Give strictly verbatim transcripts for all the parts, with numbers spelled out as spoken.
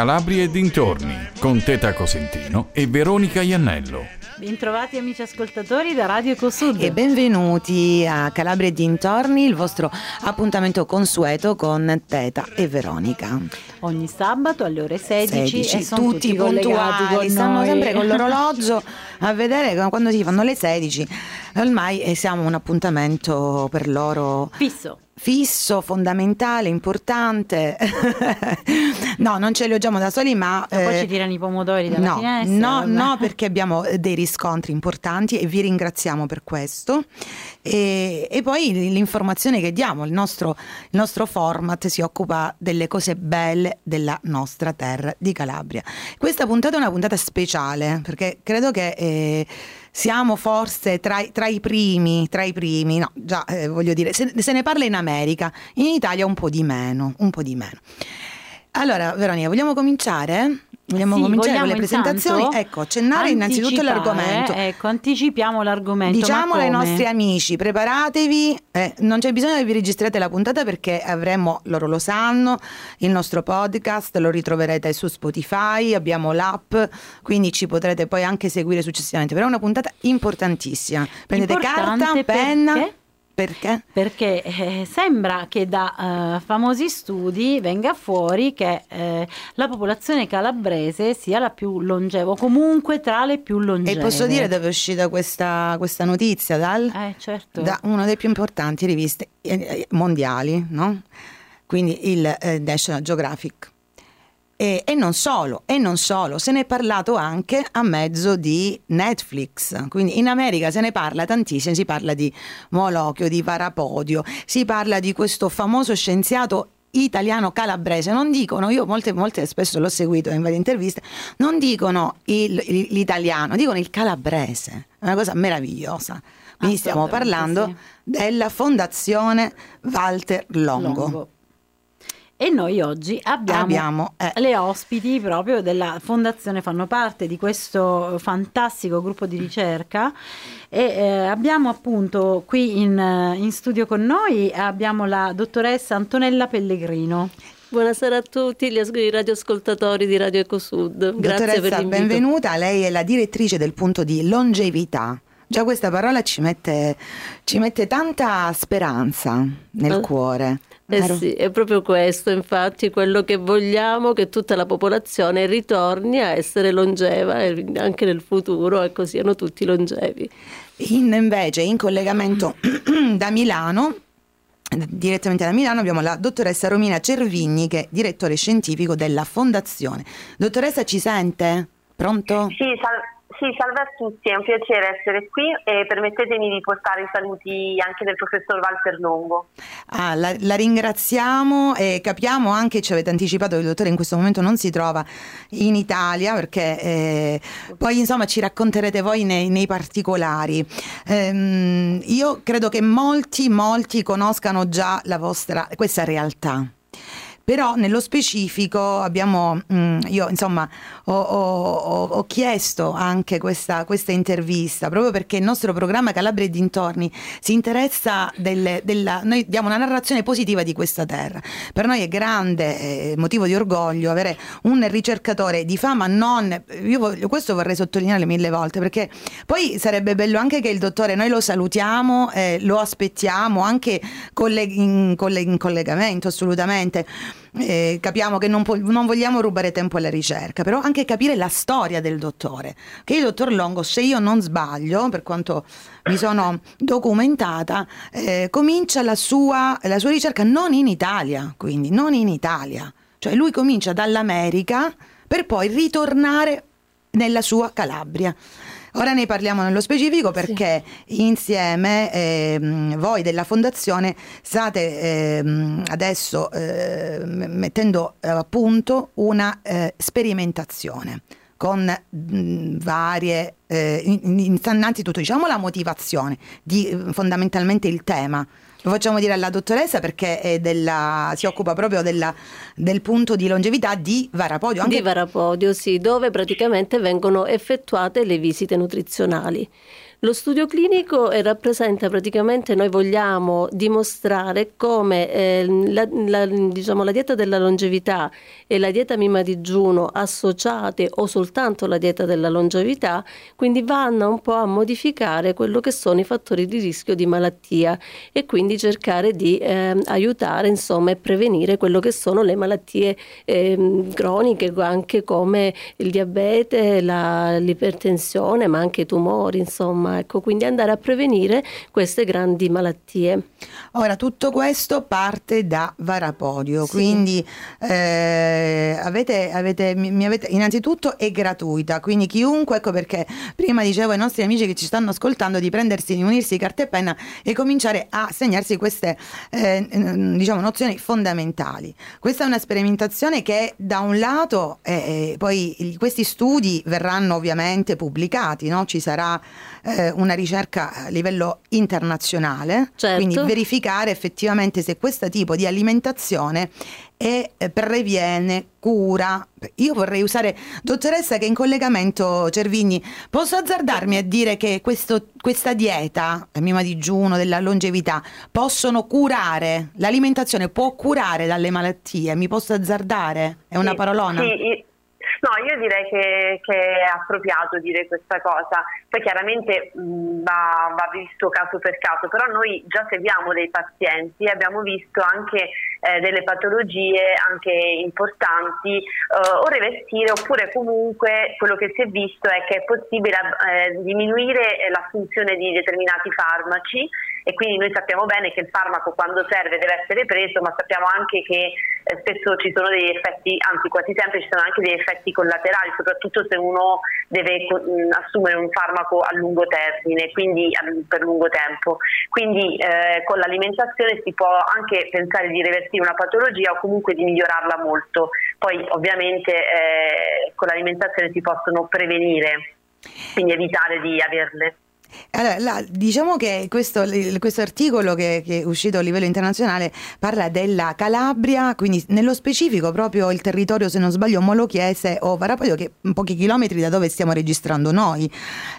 Calabria e dintorni con Teta Cosentino e Veronica Iannello. Bentrovati amici ascoltatori da Radio Ecosud e benvenuti a Calabria e dintorni, il vostro appuntamento consueto con Teta e Veronica. Ogni sabato alle ore sedici, sedici, e sono tutti, tutti puntuali, con stanno noi. Sempre con l'orologio a vedere quando si fanno le sedici. Ormai siamo un appuntamento per loro fisso. Fisso, fondamentale, importante. No, non ce li usiamo da soli, ma eh, poi ci tirano i pomodori dalla no, finestra. No, vabbè. No, perché abbiamo dei riscontri importanti e vi ringraziamo per questo. E, e poi l'informazione che diamo, il nostro, il nostro format si occupa delle cose belle della nostra terra di Calabria. Questa puntata è una puntata speciale, perché credo che eh, siamo forse tra, tra i primi, tra i primi, no, già eh, voglio dire, se, se ne parla in America, in Italia un po' di meno, un po' di meno. Allora, Veronica, vogliamo cominciare? Vogliamo sì, cominciare vogliamo con le presentazioni? Ecco, accennare innanzitutto l'argomento. Ecco, anticipiamo l'argomento. Diciamo ai nostri amici, preparatevi, eh, non c'è bisogno che vi registrate la puntata perché avremo, loro lo sanno, il nostro podcast, lo ritroverete su Spotify, abbiamo l'app, quindi ci potrete poi anche seguire successivamente. Però è una puntata importantissima. Prendete Importante carta, penna. Perché? Perché? Perché eh, sembra che da eh, famosi studi venga fuori che eh, la popolazione calabrese sia la più longeva, o comunque tra le più longeve. E posso dire dove è uscita questa, questa notizia? Dal, eh, certo. Da una delle più importanti riviste mondiali, no? Quindi il eh, National Geographic. E, e non solo, e non solo, se ne è parlato anche a mezzo di Netflix, quindi in America se ne parla tantissimo, si parla di Molochio, di Varapodio, si parla di questo famoso scienziato italiano calabrese, non dicono, io molte volte spesso l'ho seguito in varie interviste, non dicono il, il, l'italiano, dicono il calabrese, è una cosa meravigliosa. Quindi stiamo parlando sì. della fondazione Valter Longo. Longo. E noi oggi abbiamo, abbiamo eh. le ospiti proprio della fondazione, fanno parte di questo fantastico gruppo di ricerca e eh, abbiamo appunto qui in, in studio con noi abbiamo la dottoressa Antonella Pellegrino. Buonasera a tutti gli radioascoltatori di Radio Ecosud. Grazie dottoressa, per l'invito. Benvenuta, lei è la direttrice del punto di longevità. Già questa parola ci mette, ci mette tanta speranza nel eh. cuore. Eh sì, è proprio questo, infatti, quello che vogliamo, che tutta la popolazione ritorni a essere longeva anche nel futuro, ecco, siano tutti longevi. In, invece, in collegamento da Milano, direttamente da Milano, abbiamo la dottoressa Romina Cervigni, che è direttore scientifico della Fondazione. Dottoressa, ci sente? Pronto? Sì, sal- sì, salve a tutti, è un piacere essere qui e permettetemi di portare i saluti anche del professor Valter Longo. Ah, la, la ringraziamo e capiamo anche, ci avete anticipato che il dottore in questo momento non si trova in Italia perché eh, poi insomma ci racconterete voi nei, nei particolari. Ehm, io credo che molti, molti conoscano già la vostra, questa realtà. Però nello specifico abbiamo, io insomma ho, ho, ho chiesto anche questa, questa intervista proprio perché il nostro programma Calabria e dintorni si interessa delle, della, noi diamo una narrazione positiva di questa terra. Per noi è grande eh, motivo di orgoglio avere un ricercatore di fama, non, io voglio, questo vorrei sottolineare mille volte perché poi sarebbe bello anche che il dottore, noi lo salutiamo, eh, lo aspettiamo anche colleg- in, colleg- in collegamento assolutamente. Eh, capiamo che non, po- non vogliamo rubare tempo alla ricerca, però anche capire la storia del dottore, che il dottor Longo, se io non sbaglio, per quanto mi sono documentata, eh, comincia la sua, la sua ricerca non in Italia, quindi non in Italia, cioè lui comincia dall'America per poi ritornare nella sua Calabria. Ora ne parliamo nello specifico perché sì. insieme eh, voi della Fondazione state eh, adesso eh, mettendo a punto una eh, sperimentazione con mh, varie, eh, innanzitutto diciamo la motivazione, di fondamentalmente il tema. Lo facciamo dire alla dottoressa perché è della, si occupa proprio della, del punto di longevità di Varapodio. Anche... Di Varapodio, sì, dove praticamente vengono effettuate le visite nutrizionali. Lo studio clinico rappresenta praticamente, noi vogliamo dimostrare come eh, la, la, diciamo, la dieta della longevità e la dieta mima digiuno associate o soltanto la dieta della longevità, quindi vanno un po' a modificare quello che sono i fattori di rischio di malattia e quindi cercare di eh, aiutare, insomma, e prevenire quello che sono le malattie eh, croniche, anche come il diabete, la, l'ipertensione, ma anche i tumori, insomma, ecco, quindi andare a prevenire queste grandi malattie. Ora, tutto questo parte da Varapodio, sì. Quindi eh, avete, avete, mi avete, innanzitutto è gratuita, quindi chiunque, ecco perché prima dicevo ai nostri amici che ci stanno ascoltando di prendersi, di unirsi carta e penna e cominciare a segnarsi queste eh, diciamo nozioni fondamentali. Questa è una sperimentazione che da un lato eh, poi questi studi verranno ovviamente pubblicati, no? Ci sarà eh, una ricerca a livello internazionale, certo. Quindi verificare effettivamente se questo tipo di alimentazione e previene, cura. Io vorrei usare, dottoressa che è in collegamento, Cervigni, posso azzardarmi a dire che questo, questa dieta, il mima digiuno, della longevità, possono curare, l'alimentazione può curare dalle malattie, mi posso azzardare? È una sì, parolona? Sì. No, io direi che, che è appropriato dire questa cosa, poi chiaramente mh, va, va visto caso per caso, però noi già seguiamo dei pazienti e abbiamo visto anche eh, delle patologie anche importanti eh, o reversire, oppure comunque quello che si è visto è che è possibile eh, diminuire la funzione di determinati farmaci, e quindi noi sappiamo bene che il farmaco quando serve deve essere preso, ma sappiamo anche che eh, spesso ci sono degli effetti, anzi quasi sempre ci sono anche degli effetti collaterali, soprattutto se uno deve mh, assumere un farmaco a lungo termine, quindi a, per lungo tempo. Quindi eh, con l'alimentazione si può anche pensare di reversire una patologia o comunque di migliorarla molto. Poi ovviamente eh, con l'alimentazione si possono prevenire, quindi evitare di averle. Allora, la, diciamo che questo, questo articolo che, che è uscito a livello internazionale parla della Calabria, quindi nello specifico proprio il territorio, se non sbaglio, molochiese o Varapodio, che pochi chilometri da dove stiamo registrando noi,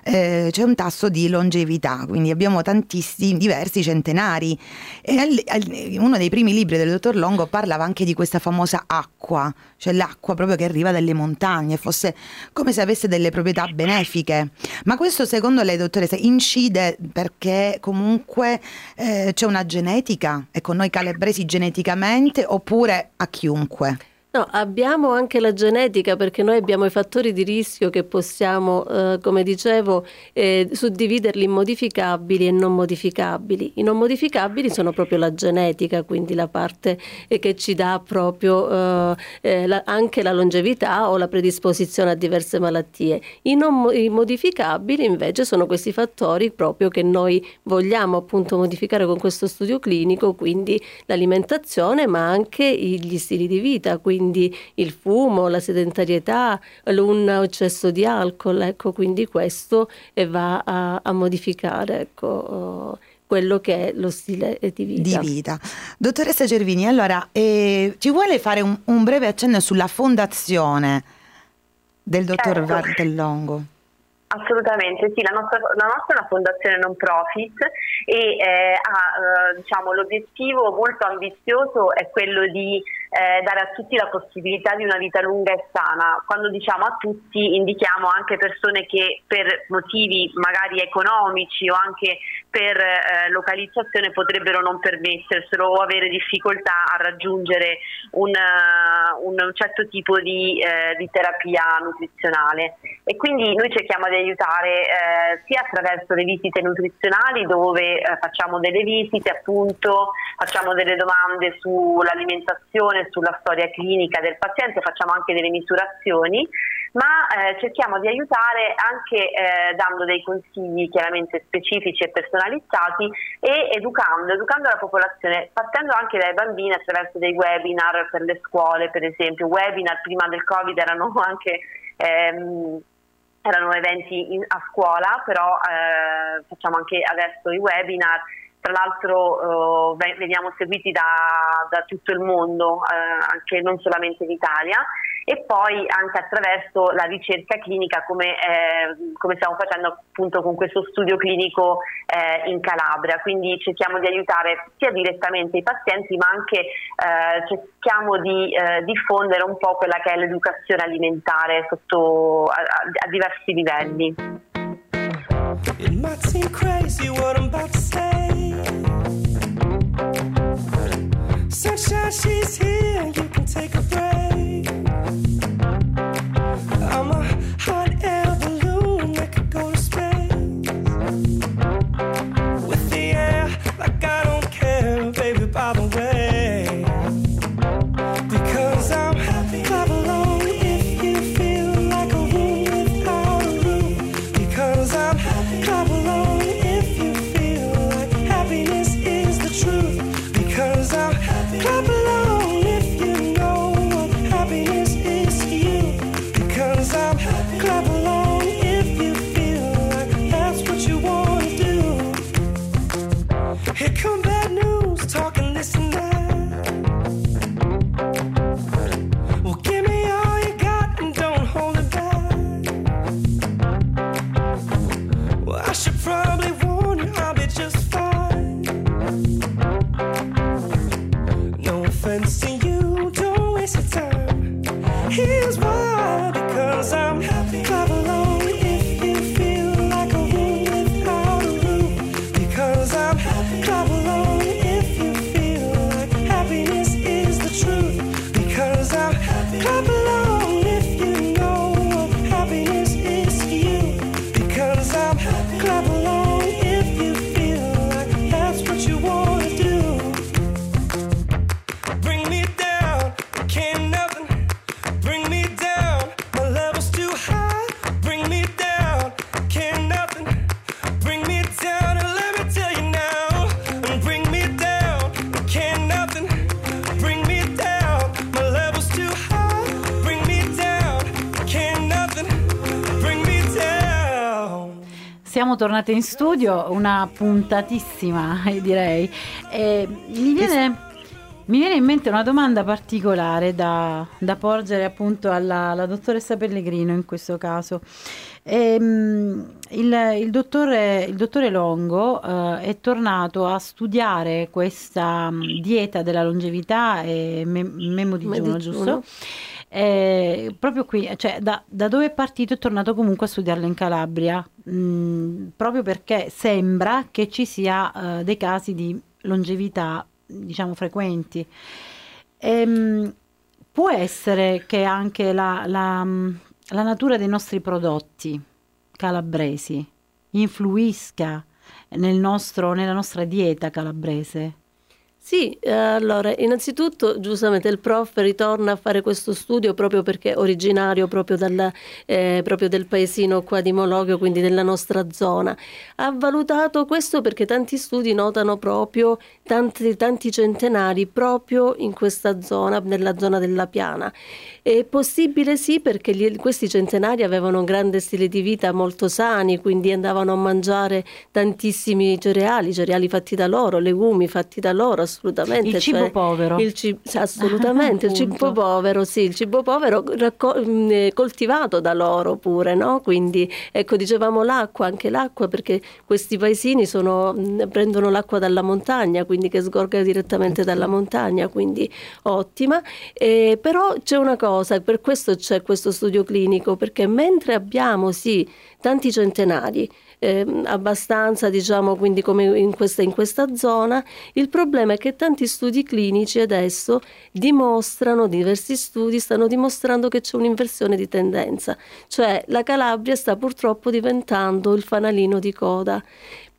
eh, c'è un tasso di longevità, quindi abbiamo tantissimi, diversi centenari, e al, al, uno dei primi libri del dottor Longo parlava anche di questa famosa acqua, cioè l'acqua proprio che arriva dalle montagne, fosse come se avesse delle proprietà benefiche. Ma questo, secondo lei, dottoressa, incide perché comunque eh, c'è una genetica, ecco, noi calabresi geneticamente, oppure a chiunque? No, abbiamo anche la genetica, perché noi abbiamo i fattori di rischio che possiamo, eh, come dicevo, eh, suddividerli in modificabili e non modificabili. I non modificabili sono proprio la genetica, quindi la parte eh, che ci dà proprio eh, la, anche la longevità o la predisposizione a diverse malattie. I non mo- i modificabili invece sono questi fattori proprio che noi vogliamo appunto modificare con questo studio clinico, quindi l'alimentazione, ma anche gli stili di vita, quindi quindi il fumo, la sedentarietà, un eccesso di alcol, ecco, quindi questo va a, a modificare, ecco, quello che è lo stile di vita. Di vita. Dottoressa Cervigni, allora, eh, ci vuole fare un, un breve accenno sulla fondazione del dottor certo. Valter Longo? Assolutamente, sì, la nostra, la nostra è una fondazione non profit e eh, ha eh, diciamo, l'obiettivo molto ambizioso è quello di eh, dare a tutti la possibilità di una vita lunga e sana. Quando diciamo a tutti indichiamo anche persone che per motivi magari economici o anche per eh, localizzazione potrebbero non permetterselo o avere difficoltà a raggiungere un, uh, un certo tipo di, eh, di terapia nutrizionale, e quindi noi cerchiamo di aiutare eh, sia attraverso le visite nutrizionali, dove eh, facciamo delle visite, appunto facciamo delle domande sull'alimentazione, sulla storia clinica del paziente, facciamo anche delle misurazioni, ma eh, cerchiamo di aiutare anche eh, dando dei consigli chiaramente specifici e personalizzati e educando, educando la popolazione, partendo anche dai bambini attraverso dei webinar per le scuole, per esempio. Webinar prima del Covid erano anche ehm, erano eventi in, a scuola, però eh, facciamo anche adesso i webinar, tra l'altro eh, veniamo seguiti da, da tutto il mondo, eh, anche non solamente l'Italia, e poi anche attraverso la ricerca clinica come, eh, come stiamo facendo appunto con questo studio clinico eh, in Calabria. Quindi cerchiamo di aiutare sia direttamente i pazienti, ma anche eh, cerchiamo di eh, diffondere un po' quella che è l'educazione alimentare sotto, a, a diversi livelli. It might seem crazy what I'm about to say. Sunshine, she's here, you can take a break. I'm a hot air balloon that could go to space. With the air, like I don't care, baby, by the way. Because I'm happy, I belong. If you're feeling like a room without a roof. Because I'm happy, I belong. If you feel like happiness is the truth. Because I'm happy, I belong. Clap along if you feel like that's what you want to do. Here come bad news, talking this and that. Well, give me all you got and don't hold it back. Well, I should probably warn you, I'll be just fine. No offense to you, don't waste your time. Here's why, because I'm happy. Siamo tornate in studio, una puntatissima direi, e mi viene, mi viene in mente una domanda particolare da, da porgere appunto alla, alla dottoressa Pellegrino in questo caso. E, il, il, dottore, il dottore Longo eh, è tornato a studiare questa dieta della longevità e me, memo digiuno, giusto? Eh, proprio qui, cioè da, da dove è partito è tornato comunque a studiarlo in Calabria, mh, proprio perché sembra che ci sia uh, dei casi di longevità diciamo frequenti. Ehm, può essere che anche la, la, la natura dei nostri prodotti calabresi influisca nel nostro, nella nostra dieta calabrese? Sì, eh, allora, innanzitutto giustamente il prof ritorna a fare questo studio proprio perché è originario proprio, dalla, eh, proprio del paesino qua di Molochio, quindi della nostra zona. Ha valutato questo perché tanti studi notano proprio tanti, tanti centenari proprio in questa zona, nella zona della Piana. È possibile sì, perché gli, questi centenari avevano un grande stile di vita, molto sani, quindi andavano a mangiare tantissimi cereali, cereali fatti da loro, legumi fatti da loro, assolutamente. Il cibo cioè, povero. Il cibo, assolutamente, il cibo povero, sì, il cibo povero raccol- coltivato da loro pure, no? Quindi, ecco, dicevamo l'acqua, anche l'acqua, perché questi paesini sono, prendono l'acqua dalla montagna, quindi che sgorga direttamente dalla montagna, quindi ottima. Eh, però c'è una cosa. Per questo c'è questo studio clinico, perché mentre abbiamo sì tanti centenari, eh, abbastanza diciamo quindi come in questa, in questa zona, il problema è che tanti studi clinici adesso dimostrano, diversi studi stanno dimostrando che c'è un'inversione di tendenza, cioè la Calabria sta purtroppo diventando il fanalino di coda.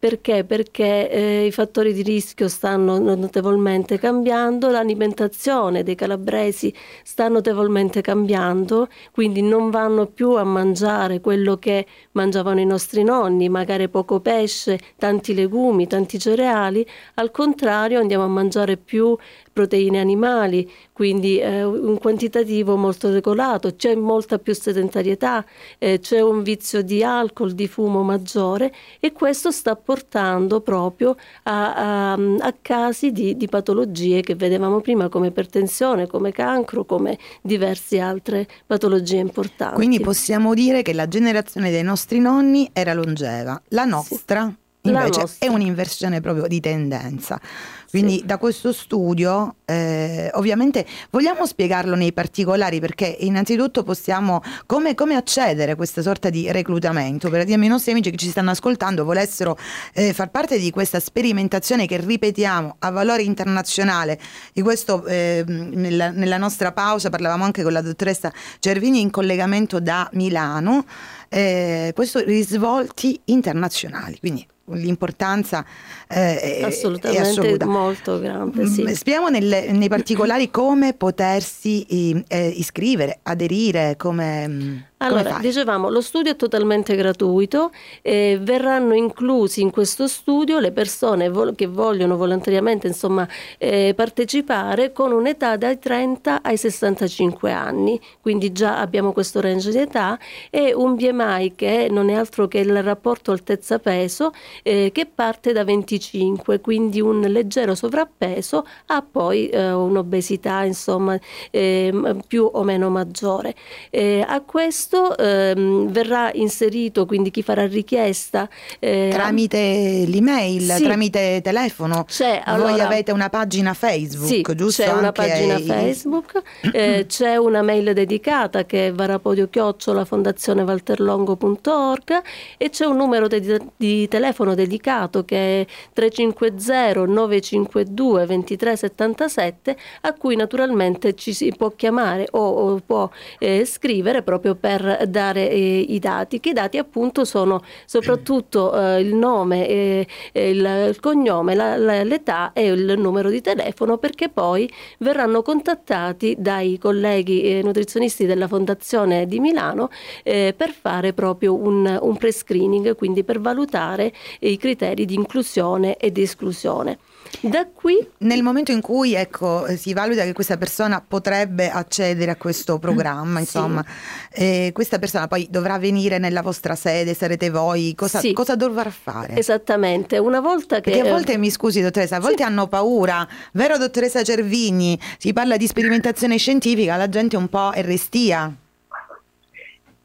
Perché? Perché eh, i fattori di rischio stanno notevolmente cambiando, l'alimentazione dei calabresi sta notevolmente cambiando, quindi non vanno più a mangiare quello che mangiavano i nostri nonni, magari poco pesce, tanti legumi, tanti cereali, al contrario andiamo a mangiare più proteine animali, quindi eh, un quantitativo molto regolato, c'è molta più sedentarietà, eh, c'è un vizio di alcol, di fumo maggiore, e questo sta portando portando proprio a, a, a casi di, di patologie che vedevamo prima, come ipertensione, come cancro, come diverse altre patologie importanti. Quindi possiamo dire che la generazione dei nostri nonni era longeva, la nostra sì. Invece è un'inversione proprio di tendenza. Quindi sì. Da questo studio eh, ovviamente vogliamo spiegarlo nei particolari, perché innanzitutto possiamo come, come accedere a questa sorta di reclutamento, per dire ai nostri amici che ci stanno ascoltando volessero eh, far parte di questa sperimentazione che ripetiamo a valore internazionale. Di questo eh, nella, nella nostra pausa parlavamo anche con la dottoressa Cervigni in collegamento da Milano, eh, questo risvolti internazionali, quindi l'importanza eh, assolutamente è assoluta, molto grande sì. Spieghiamo nelle, nei particolari come potersi eh, iscrivere, aderire, come... Allora, dicevamo, lo studio è totalmente gratuito, eh, verranno inclusi in questo studio le persone vol- che vogliono volontariamente insomma eh, partecipare, con un'età dai trenta ai sessantacinque anni, quindi già abbiamo questo range di età, e un B M I che non è altro che il rapporto altezza-peso eh, che parte da venticinque, quindi un leggero sovrappeso a poi eh, un'obesità insomma eh, più o meno maggiore. Eh, a questo Ehm, verrà inserito quindi chi farà richiesta eh, tramite l'email, sì. Tramite telefono. C'è, allora, voi avete una pagina Facebook, sì, giusto? C'è anche una pagina ai... Facebook, eh, c'è una mail dedicata che è varapodio chiocciola fondazione valterlongo punto org, e c'è un numero de- di telefono dedicato che è tre cinque zero nove cinque due due tre sette sette, a cui naturalmente ci si può chiamare o, o può eh, scrivere proprio per dare eh, i dati, che i dati appunto sono soprattutto eh, il nome, eh, il, il cognome, la, la, l'età e il numero di telefono, perché poi verranno contattati dai colleghi eh, nutrizionisti della Fondazione di Milano eh, per fare proprio un, un pre-screening, quindi per valutare i criteri di inclusione e di esclusione. Da qui, nel momento in cui ecco si valuta che questa persona potrebbe accedere a questo programma, insomma, sì. eh, questa persona poi dovrà venire nella vostra sede, sarete voi, cosa, sì. cosa dovrà fare? Esattamente, una volta che... Perché a volte, mi scusi dottoressa, a volte sì. hanno paura, vero dottoressa Cervigni, si parla di sperimentazione scientifica, la gente un po' è restia.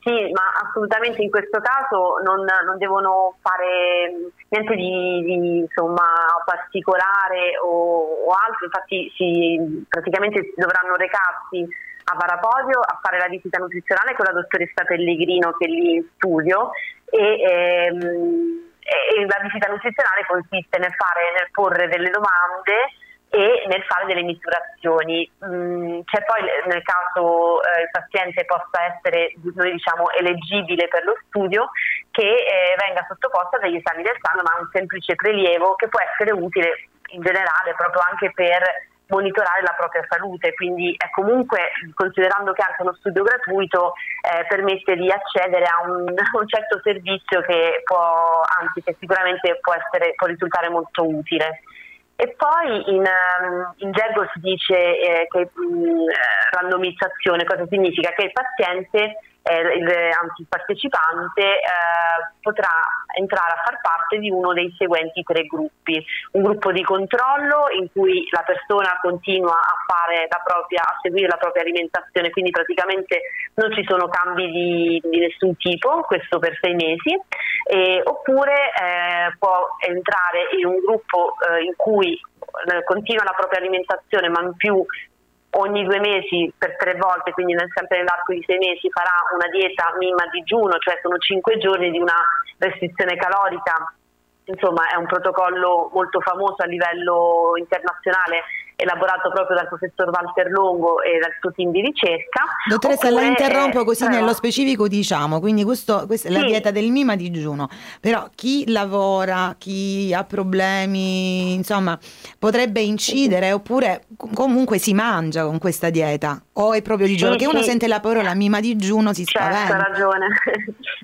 Sì, ma assolutamente in questo caso non, non devono fare niente di, di insomma particolare o, o altro, infatti si, praticamente dovranno recarsi a Varapodio a fare la visita nutrizionale con la dottoressa Pellegrino che è lì in studio, e, ehm, e la visita nutrizionale consiste nel fare, nel porre delle domande e nel fare delle misurazioni. Mm, c'è poi nel caso eh, il paziente possa essere, noi diciamo, eleggibile per lo studio, che eh, venga sottoposto a degli esami del sangue, ma un semplice prelievo che può essere utile in generale proprio anche per monitorare la propria salute, quindi è comunque, considerando che anche uno studio gratuito eh, permette di accedere a un, un certo servizio che può, anzi che sicuramente può essere, può risultare molto utile. E poi in, in gergo si dice eh, che mh, randomizzazione, cosa significa? Che il paziente, eh, il, anzi il partecipante, eh, potrà entrare a far parte di uno dei seguenti tre gruppi. Un gruppo di controllo in cui la persona continua a, fare la propria, a seguire la propria alimentazione, quindi praticamente non ci sono cambi di, di nessun tipo, questo per sei mesi. Eh, oppure eh, può entrare in un gruppo eh, in cui eh, continua la propria alimentazione, ma in più ogni due mesi per tre volte, quindi nel, sempre nell'arco di sei mesi farà una dieta minima a digiuno, cioè sono cinque giorni di una restrizione calorica. Insomma, è un protocollo molto famoso a livello internazionale, elaborato proprio dal professor Valter Longo e dal suo team di ricerca. Dottoressa, oppure, la interrompo così eh, nello specifico, diciamo, quindi questo, questa è la sì. dieta del mima digiuno, però chi lavora, chi ha problemi, insomma, potrebbe incidere, oppure comunque si mangia con questa dieta, o è proprio digiuno, sì, che sì. uno sente la parola mima digiuno, si spaventa. Certo, ha ragione,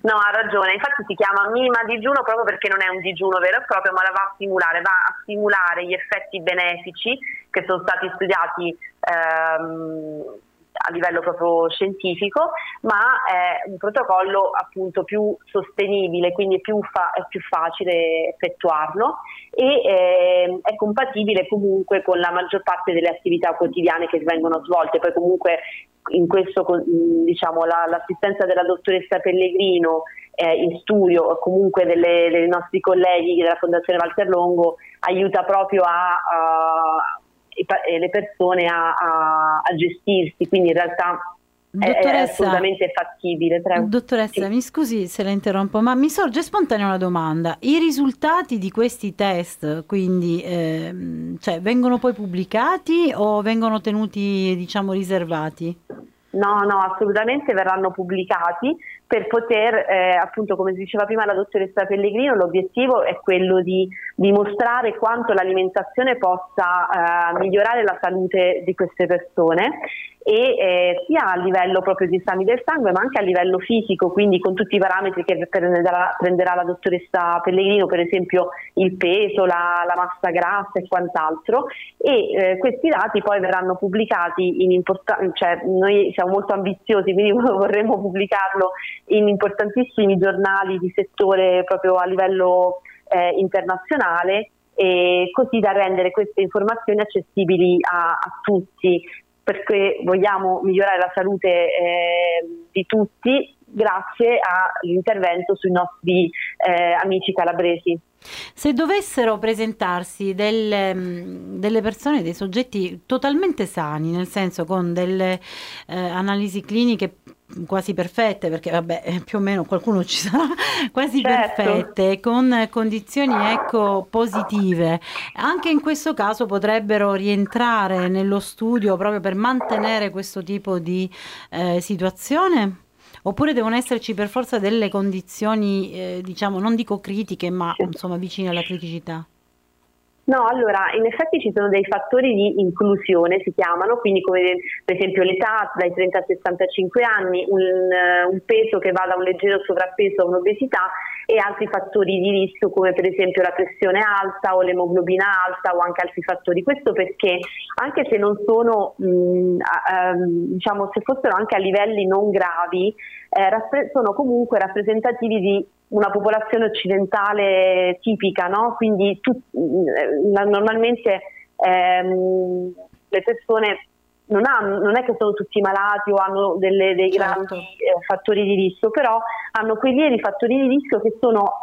no ha ragione, infatti si chiama mima digiuno proprio perché non è un digiuno vero e proprio, ma la va a stimolare, va a stimolare gli effetti benefici che sono stati studiati ehm, a livello proprio scientifico, ma è un protocollo appunto più sostenibile, quindi è più, fa- è più facile effettuarlo e eh, è compatibile comunque con la maggior parte delle attività quotidiane che vengono svolte. Poi comunque in questo, diciamo, la, l'assistenza della dottoressa Pellegrino eh, in studio o comunque delle, dei nostri colleghi della Fondazione Valter Longo aiuta proprio a, a le persone a, a, a gestirsi, quindi in realtà è, è assolutamente fattibile. Prego. Dottoressa, sì. Mi scusi se la interrompo, ma mi sorge spontanea una domanda. I risultati di questi test, quindi, eh, cioè, vengono poi pubblicati o vengono tenuti, diciamo, riservati? No, no, assolutamente verranno pubblicati per poter, eh, appunto, come diceva prima la dottoressa Pellegrino, l'obiettivo è quello di dimostrare quanto l'alimentazione possa eh, migliorare la salute di queste persone e eh, sia a livello proprio di esami del sangue ma anche a livello fisico, quindi con tutti i parametri che prenderà, prenderà la dottoressa Pellegrino, per esempio il peso, la, la massa grassa e quant'altro, e eh, questi dati poi verranno pubblicati in importanti, cioè noi siamo molto ambiziosi, quindi vorremmo pubblicarlo in importantissimi giornali di settore proprio a livello eh, internazionale, e così da rendere queste informazioni accessibili a, a tutti, perché vogliamo migliorare la salute eh, di tutti grazie all'intervento sui nostri eh, amici calabresi. Se dovessero presentarsi del, delle persone, dei soggetti totalmente sani, nel senso con delle eh, analisi cliniche quasi perfette, perché vabbè più o meno qualcuno ci sarà, quasi certo. Perfette, con condizioni ecco positive, anche in questo caso potrebbero rientrare nello studio proprio per mantenere questo tipo di eh, situazione? Oppure devono esserci per forza delle condizioni, eh, diciamo, non dico critiche, ma insomma vicine alla criticità? No, allora, in effetti ci sono dei fattori di inclusione, si chiamano, quindi come per esempio l'età dai trenta a sessantacinque anni, un, un peso che va da un leggero sovrappeso a un'obesità e altri fattori di rischio come per esempio la pressione alta o l'emoglobina alta o anche altri fattori. Questo perché anche se non sono, mh, a, a, diciamo, se fossero anche a livelli non gravi, eh, rappre- sono comunque rappresentativi di una popolazione occidentale tipica, no? Quindi tu, normalmente ehm, le persone non, hanno, non è che sono tutti malati o hanno delle, dei certo. grandi eh, fattori di rischio, però hanno quei lievi fattori di rischio che sono,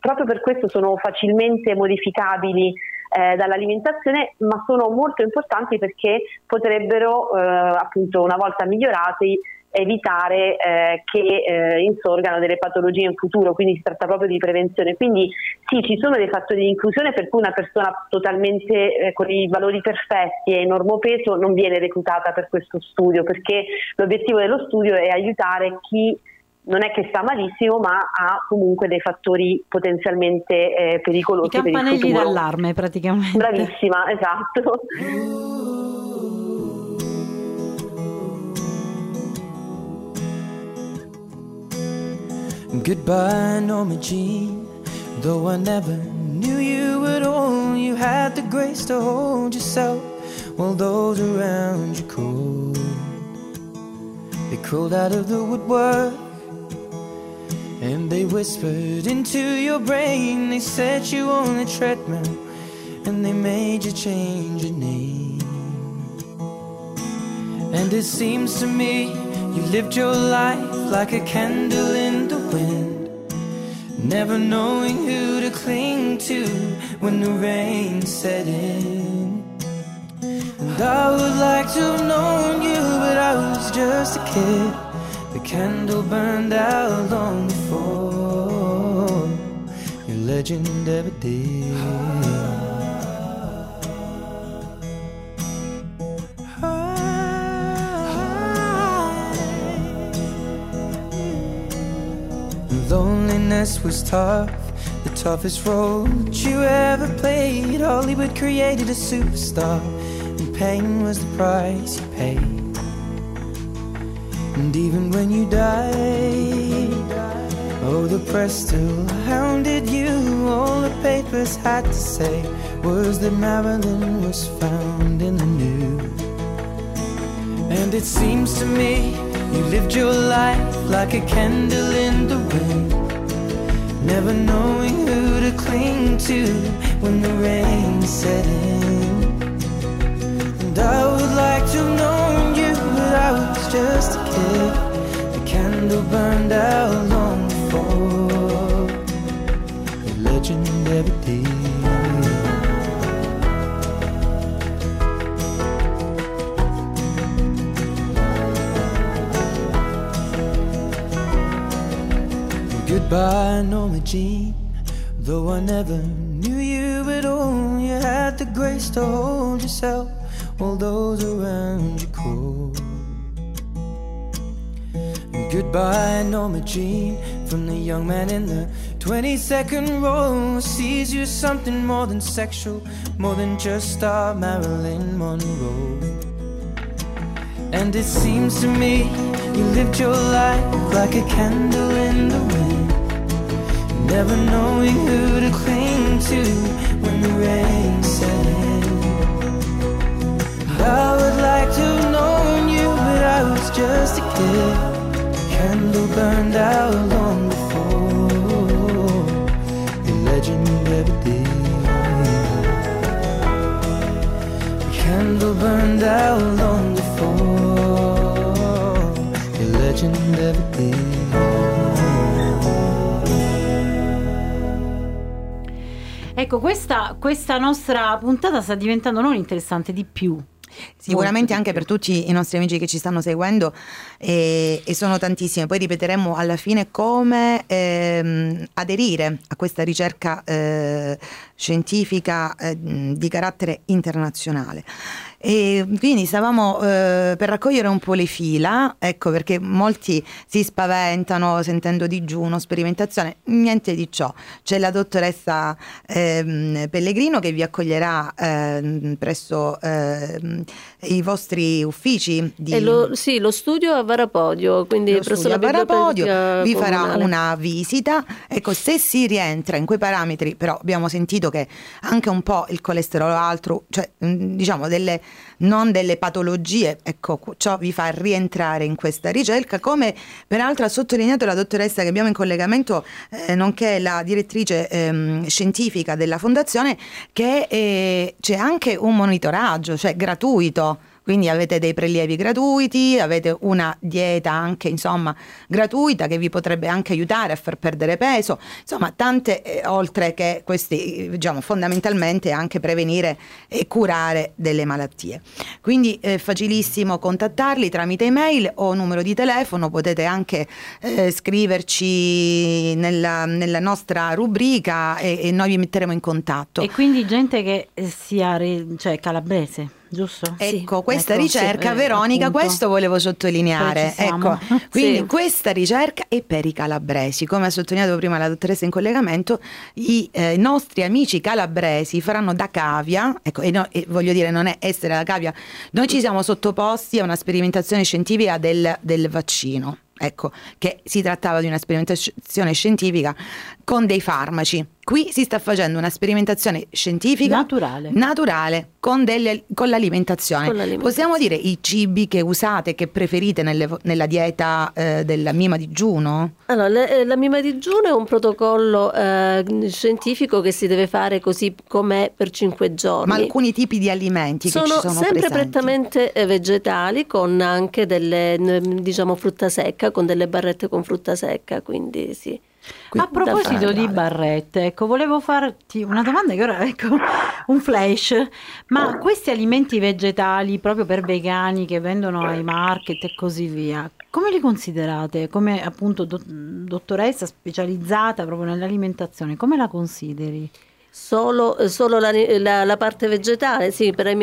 proprio per questo sono facilmente modificabili eh, dall'alimentazione, ma sono molto importanti perché potrebbero eh, appunto una volta migliorati evitare eh, che eh, insorgano delle patologie in futuro, quindi si tratta proprio di prevenzione. Quindi sì, ci sono dei fattori di inclusione per cui una persona totalmente eh, con i valori perfetti e enorme peso non viene reclutata per questo studio, perché l'obiettivo dello studio è aiutare chi non è che sta malissimo ma ha comunque dei fattori potenzialmente eh, pericolosi. I campanelli per il futuro d'allarme praticamente. Bravissima, esatto. Goodbye, Norma Jean. Though I never knew you at all, you had the grace to hold yourself while those around you cold. They crawled out of the woodwork and they whispered into your brain. They set you on a treadmill and they made you change your name. And it seems to me you lived your life like a candle in the wind, never knowing who to cling to when the rain set in. And I would like to have known you, but I was just a kid. The candle burned out long before your legend ever did. Loneliness was tough, the toughest role that you ever played. Hollywood created a superstar, and pain was the price you paid. And even when you died, oh, the press still hounded you. All the papers had to say was that Marilyn was found in the nude. And And it seems to me you lived your life like a candle in the wind, never knowing who to cling to when the rain set in. And I would like to have known you, but I was just a kid. The candle burned out long before the legend ever did. Goodbye, Norma Jean. Though I never knew you at all, you had the grace to hold yourself while those around you cold. Goodbye, Norma Jean. From the young man in the twenty-second row, sees you something more than sexual, more than just our Marilyn Monroe. And it seems to me you lived your life like a candle in the wind, never knowing who to cling to when the rain set in. I would like to have known you, but I was just a kid. The candle burned out long before the legend ever did. The candle burned out long before the legend ever did. Ecco, questa, questa nostra puntata sta diventando non interessante di più. Sicuramente anche per tutti i nostri amici che ci stanno seguendo, e, e sono tantissime. Poi ripeteremo alla fine come ehm, aderire a questa ricerca eh, scientifica eh, di carattere internazionale. E quindi stavamo eh, per raccogliere un po' le fila, ecco, perché molti si spaventano sentendo digiuno, sperimentazione, niente di ciò. C'è la dottoressa eh, Pellegrino che vi accoglierà eh, presso eh, i vostri uffici di... e lo, sì, lo studio a Varapodio, quindi lo presso studio la a Varapodio vi farà comunale. Una visita, ecco, se si rientra in quei parametri. Però abbiamo sentito che anche un po' il colesterolo altro, cioè diciamo delle non delle patologie, ecco, ciò vi fa rientrare in questa ricerca, come peraltro ha sottolineato la dottoressa che abbiamo in collegamento, eh, nonché la direttrice eh, scientifica della fondazione, che eh, c'è anche un monitoraggio, cioè gratuito, quindi avete dei prelievi gratuiti, avete una dieta anche, insomma, gratuita, che vi potrebbe anche aiutare a far perdere peso, insomma tante, eh, oltre che questi, diciamo, fondamentalmente anche prevenire e curare delle malattie. Quindi è eh, facilissimo contattarli tramite email o numero di telefono, potete anche eh, scriverci nella, nella nostra rubrica e, e noi vi metteremo in contatto. E quindi gente che sia re, cioè calabrese. Giusto? Ecco, sì, questa ecco, ricerca, sì, Veronica, appunto. Questo volevo sottolineare. Ecco, quindi sì. Questa ricerca è per i calabresi, come ha sottolineato prima la dottoressa in collegamento, i eh, nostri amici calabresi faranno da cavia, ecco, e, no, e voglio dire, non è essere la cavia, noi ci siamo sottoposti a una sperimentazione scientifica del, del vaccino, ecco, che si trattava di una sperimentazione scientifica con dei farmaci. Qui si sta facendo una sperimentazione scientifica naturale, naturale con, delle, con, l'alimentazione. con l'alimentazione. Possiamo dire i cibi che usate, che preferite nelle, nella dieta eh, della mima digiuno? Allora, le, la mima digiuno è un protocollo eh, scientifico che si deve fare così com'è per cinque giorni. Ma alcuni tipi di alimenti sono che ci sono sempre presenti? Prettamente vegetali, con anche delle, diciamo, frutta secca, con delle barrette con frutta secca, quindi sì. A proposito di barrette, ecco, volevo farti una domanda che ora, ecco, un flash. Ma questi alimenti vegetali proprio per vegani che vendono ai market e così via, come li considerate? Come, appunto, do- dottoressa specializzata proprio nell'alimentazione, come la consideri? Solo, solo la, la, la parte vegetale, sì, per, eh,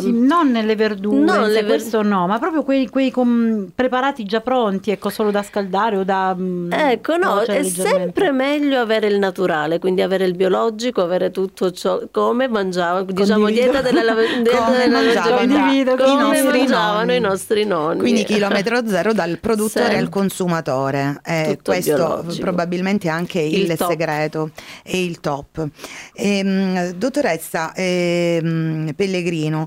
sì, non nelle verdure, no, le ver- questo no, ma proprio quei, quei com- preparati già pronti, ecco, solo da scaldare o da... Ecco, no, è sempre meglio avere il naturale, quindi avere il biologico, avere tutto ciò, come mangiavano, diciamo, dieta della mangiavano i nostri nonni. Quindi chilometro zero dal produttore sempre al consumatore, eh, questo biologico. Probabilmente anche il, il segreto e il top. Eh, dottoressa eh, Pellegrino,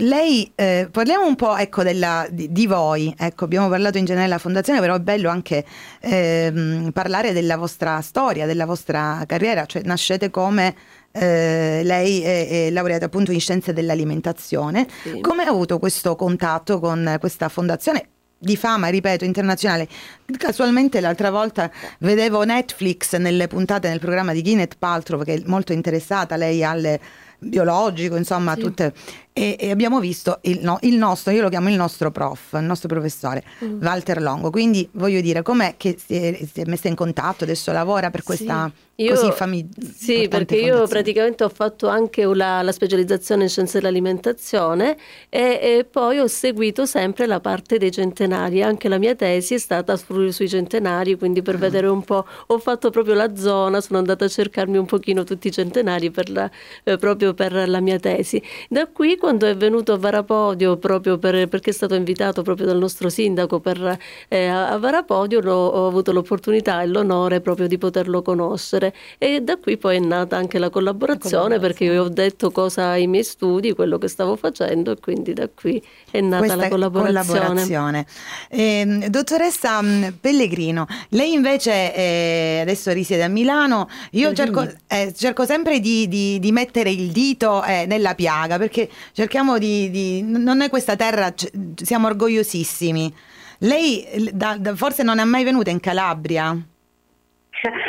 Lei, eh, parliamo un po', ecco, della, di, di voi, ecco, abbiamo parlato in generale della fondazione, però è bello anche eh, parlare della vostra storia, della vostra carriera, cioè nascete come, eh, lei è, è laureata appunto in scienze dell'alimentazione, sì. Come ha avuto questo contatto con questa fondazione? Di fama, ripeto, internazionale. Casualmente l'altra volta vedevo Netflix nelle puntate, nel programma di Gwyneth Paltrow, che è molto interessata lei al biologico, insomma, sì. tutte, e, e abbiamo visto il, no, il nostro, io lo chiamo il nostro prof, il nostro professore, mm. Valter Longo. Quindi voglio dire, com'è che si è, si è messa in contatto, adesso lavora per questa... Sì. Io, così famig- sì, perché io praticamente ho fatto anche la, la specializzazione in scienze dell'alimentazione e, e poi ho seguito sempre la parte dei centenari, anche la mia tesi è stata su, sui centenari, quindi per ah. vedere un po', ho fatto proprio la zona, sono andata a cercarmi un pochino tutti i centenari per la, eh, proprio per la mia tesi. Da qui, quando è venuto a Varapodio, proprio per, perché è stato invitato proprio dal nostro sindaco per, eh, a Varapodio, l'ho, ho avuto l'opportunità e l'onore proprio di poterlo conoscere. E da qui poi è nata anche la collaborazione, la collaborazione. Perché io ho detto cosa ai miei studi, quello che stavo facendo, e quindi da qui è nata questa la collaborazione, collaborazione. Eh, dottoressa Pellegrino, lei invece eh, adesso risiede a Milano. Io cerco, eh, cerco sempre di, di, di mettere il dito eh, nella piaga, perché cerchiamo di, di non è questa terra, siamo orgogliosissimi. Lei da, da, forse non è mai venuta in Calabria?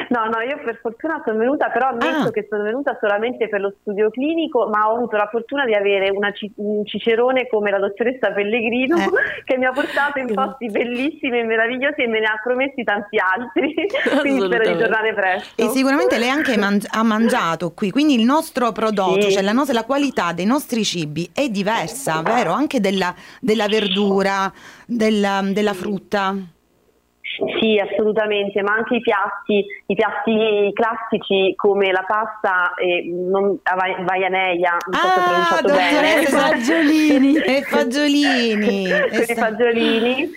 No, no, io per fortuna sono venuta, però ammetto ah. che sono venuta solamente per lo studio clinico, ma ho avuto la fortuna di avere una ci- un cicerone come la dottoressa Pellegrino eh. che mi ha portato in posti bellissimi e meravigliosi e me ne ha promessi tanti altri, quindi spero di tornare presto. E sicuramente lei anche man- ha mangiato qui, quindi il nostro prodotto, sì. cioè la, no- la qualità dei nostri cibi è diversa, vero? Anche della, della verdura, della, della frutta. Sì, assolutamente, ma anche i piatti, i piatti classici come la pasta e non, a Vaianeia, non so se ho pronunciato bene. Fagiolini, e fagiolini. Con i fagiolini,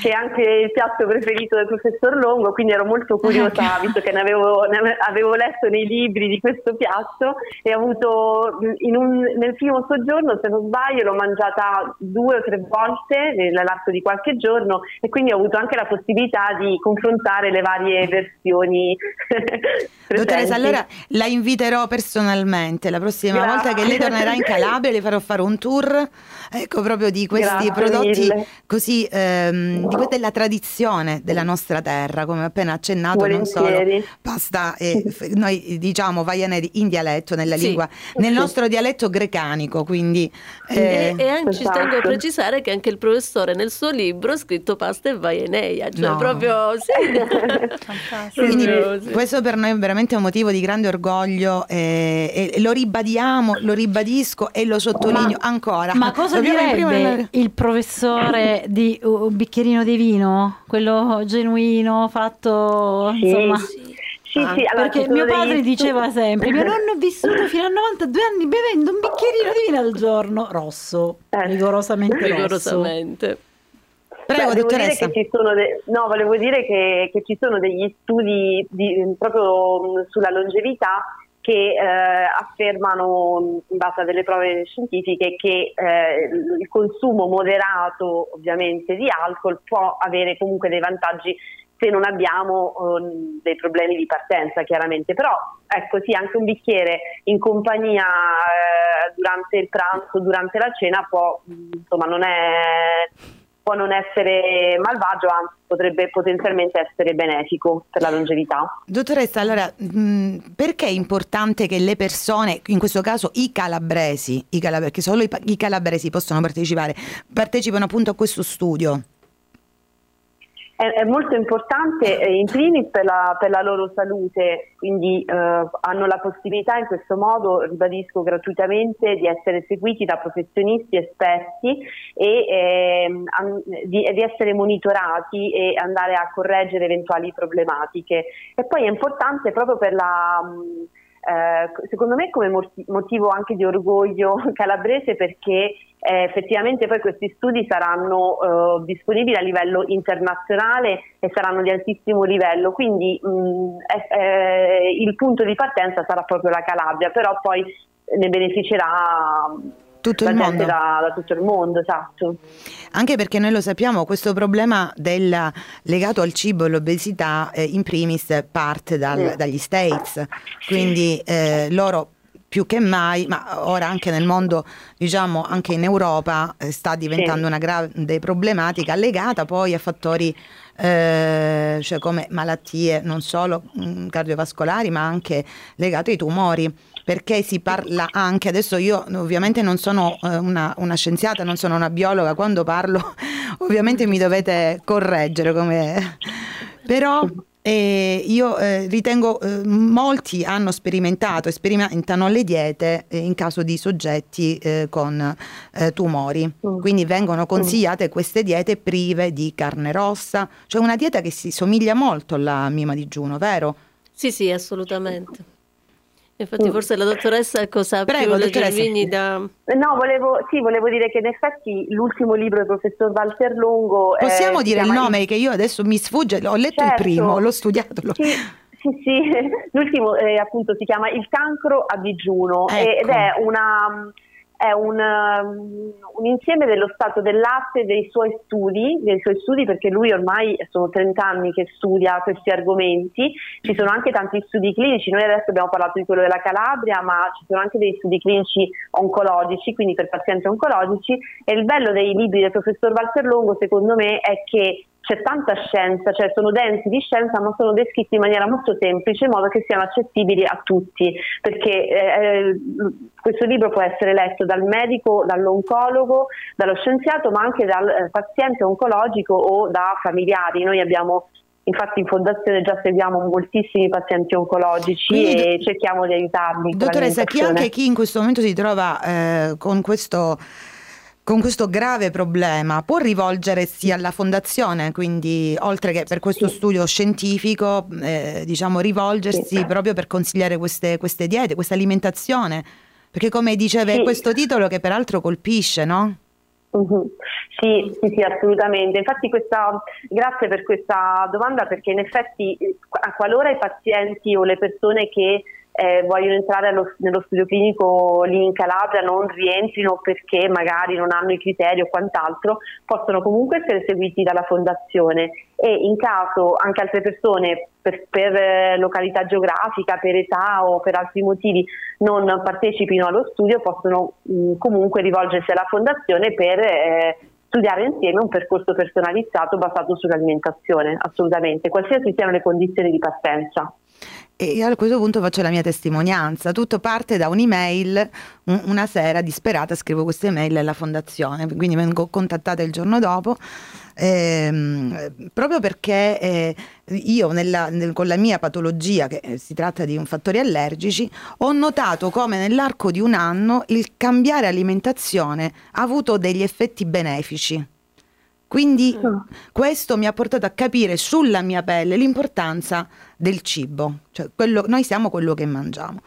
che è anche il piatto preferito del professor Longo, quindi ero molto curiosa, visto che ne avevo, ne avevo letto nei libri di questo piatto, e ho avuto in un, nel primo soggiorno, se non sbaglio, l'ho mangiata due o tre volte nell'arco di qualche giorno, e quindi ho avuto anche la possibilità di confrontare le varie versioni. Dottoressa, allora la inviterò personalmente la prossima Grazie. volta che lei tornerà in Calabria, le farò fare un tour, ecco, proprio di questi Grazie prodotti mille. così ehm, di, della tradizione della nostra terra, come appena accennato. Volentieri. Non solo pasta, eh, noi diciamo vaianeri in dialetto, nella sì. lingua, nel sì. nostro dialetto grecanico, quindi eh. e, e anche ci tengo a precisare che anche il professore nel suo libro ha scritto pasta e vaianeia, cioè no. proprio Sì. Quindi, sì. questo per noi è veramente un motivo di grande orgoglio, eh, e lo ribadiamo, lo ribadisco e lo sottolineo ma, ancora. Ma cosa direbbe prima... il professore di un bicchierino di vino, quello genuino fatto, sì, insomma. Sì. Sì, sì, allora, perché mio padre diceva sempre: mio nonno è vissuto fino a novantadue anni bevendo un bicchierino di vino al giorno, rosso, eh. rigorosamente, rigorosamente rosso. Prego, Beh, dottoressa. Volevo dire che ci sono de- no, volevo dire che, che ci sono degli studi di, proprio sulla longevità che eh, affermano, in base a delle prove scientifiche, che eh, il consumo moderato, ovviamente, di alcol può avere comunque dei vantaggi, se non abbiamo eh, dei problemi di partenza, chiaramente. Però ecco, sì, anche un bicchiere in compagnia eh, durante il pranzo, durante la cena, può, insomma, non è... può non essere malvagio, anzi potrebbe potenzialmente essere benefico per la longevità. Dottoressa, allora mh, perché è importante che le persone, in questo caso i calabresi, i calab- perché solo i, i calabresi possono partecipare, partecipano appunto a questo studio? È molto importante eh, in primis per la, per la loro salute, quindi eh, hanno la possibilità in questo modo, ribadisco, gratuitamente di essere seguiti da professionisti esperti e eh, an- di, di essere monitorati e andare a correggere eventuali problematiche. E poi è importante proprio per la... Mh, Uh, secondo me come motivo anche di orgoglio calabrese, perché eh, effettivamente poi questi studi saranno uh, disponibili a livello internazionale e saranno di altissimo livello, quindi mh, eh, eh, il punto di partenza sarà proprio la Calabria, però poi ne beneficerà tutto il mondo, da, da tutto il mondo, esatto. Anche perché noi lo sappiamo, questo problema del, legato al cibo e all'obesità eh, in primis parte dal, sì. dagli States, quindi eh, loro più che mai, ma ora anche nel mondo, diciamo anche in Europa, eh, sta diventando sì. una grande problematica legata poi a fattori eh, cioè come malattie non solo mh, cardiovascolari, ma anche legate ai tumori. Perché si parla anche, adesso io ovviamente non sono una, una scienziata, non sono una biologa, quando parlo ovviamente mi dovete correggere, come... però eh, io eh, ritengo eh, molti hanno sperimentato, sperimentano le diete eh, in caso di soggetti eh, con eh, tumori, quindi vengono consigliate queste diete prive di carne rossa, cioè una dieta che si somiglia molto alla mima digiuno, vero? Sì, sì, assolutamente. Infatti forse la dottoressa cosa Prego, dottoressa. Da... No, volevo, sì, volevo dire che in effetti l'ultimo libro del professor Valter Longo... Possiamo eh, dire il nome, il... che io adesso mi sfugge, ho letto certo. il primo, l'ho studiato. Sì, sì, sì. L'ultimo eh, appunto si chiama Il cancro a digiuno, ecco. ed è una... è un, um, un insieme dello stato dell'arte dei suoi studi, dei suoi studi perché lui ormai sono trenta anni che studia questi argomenti, ci sono anche tanti studi clinici, noi adesso abbiamo parlato di quello della Calabria, ma ci sono anche dei studi clinici oncologici, quindi per pazienti oncologici, e il bello dei libri del professor Valter Longo secondo me è che c'è tanta scienza, cioè sono densi di scienza, ma sono descritti in maniera molto semplice in modo che siano accessibili a tutti, perché eh, questo libro può essere letto dal medico, dall'oncologo, dallo scienziato, ma anche dal eh, paziente oncologico o da familiari. Noi abbiamo infatti in fondazione già seguiamo moltissimi pazienti oncologici. Quindi, e cerchiamo di aiutarli. Dottoressa, chi anche chi in questo momento si trova eh, con questo... con questo grave problema può rivolgersi alla fondazione, quindi oltre che per questo sì. studio scientifico eh, diciamo rivolgersi sì. proprio per consigliare queste, queste diete, questa alimentazione, perché come diceva sì. questo titolo che peraltro colpisce, no? Uh-huh. Sì, sì, sì, assolutamente. Infatti questa, grazie per questa domanda, perché in effetti qualora i pazienti o le persone che Eh, vogliono entrare allo, nello studio clinico lì in Calabria non rientrino perché magari non hanno i criteri o quant'altro, possono comunque essere seguiti dalla fondazione, e in caso anche altre persone per, per località geografica, per età o per altri motivi non partecipino allo studio, possono mh, comunque rivolgersi alla fondazione per eh, studiare insieme un percorso personalizzato basato sull'alimentazione, assolutamente, qualsiasi siano le condizioni di partenza. E a questo punto faccio la mia testimonianza. Tutto parte da un'email. Una sera disperata scrivo questa email alla fondazione, quindi vengo contattata il giorno dopo ehm, proprio perché eh, io nella, nel, con la mia patologia, che eh, si tratta di un fattore allergici, ho notato come nell'arco di un anno il cambiare alimentazione ha avuto degli effetti benefici. Quindi questo mi ha portato a capire sulla mia pelle l'importanza del cibo, cioè quello, noi siamo quello che mangiamo.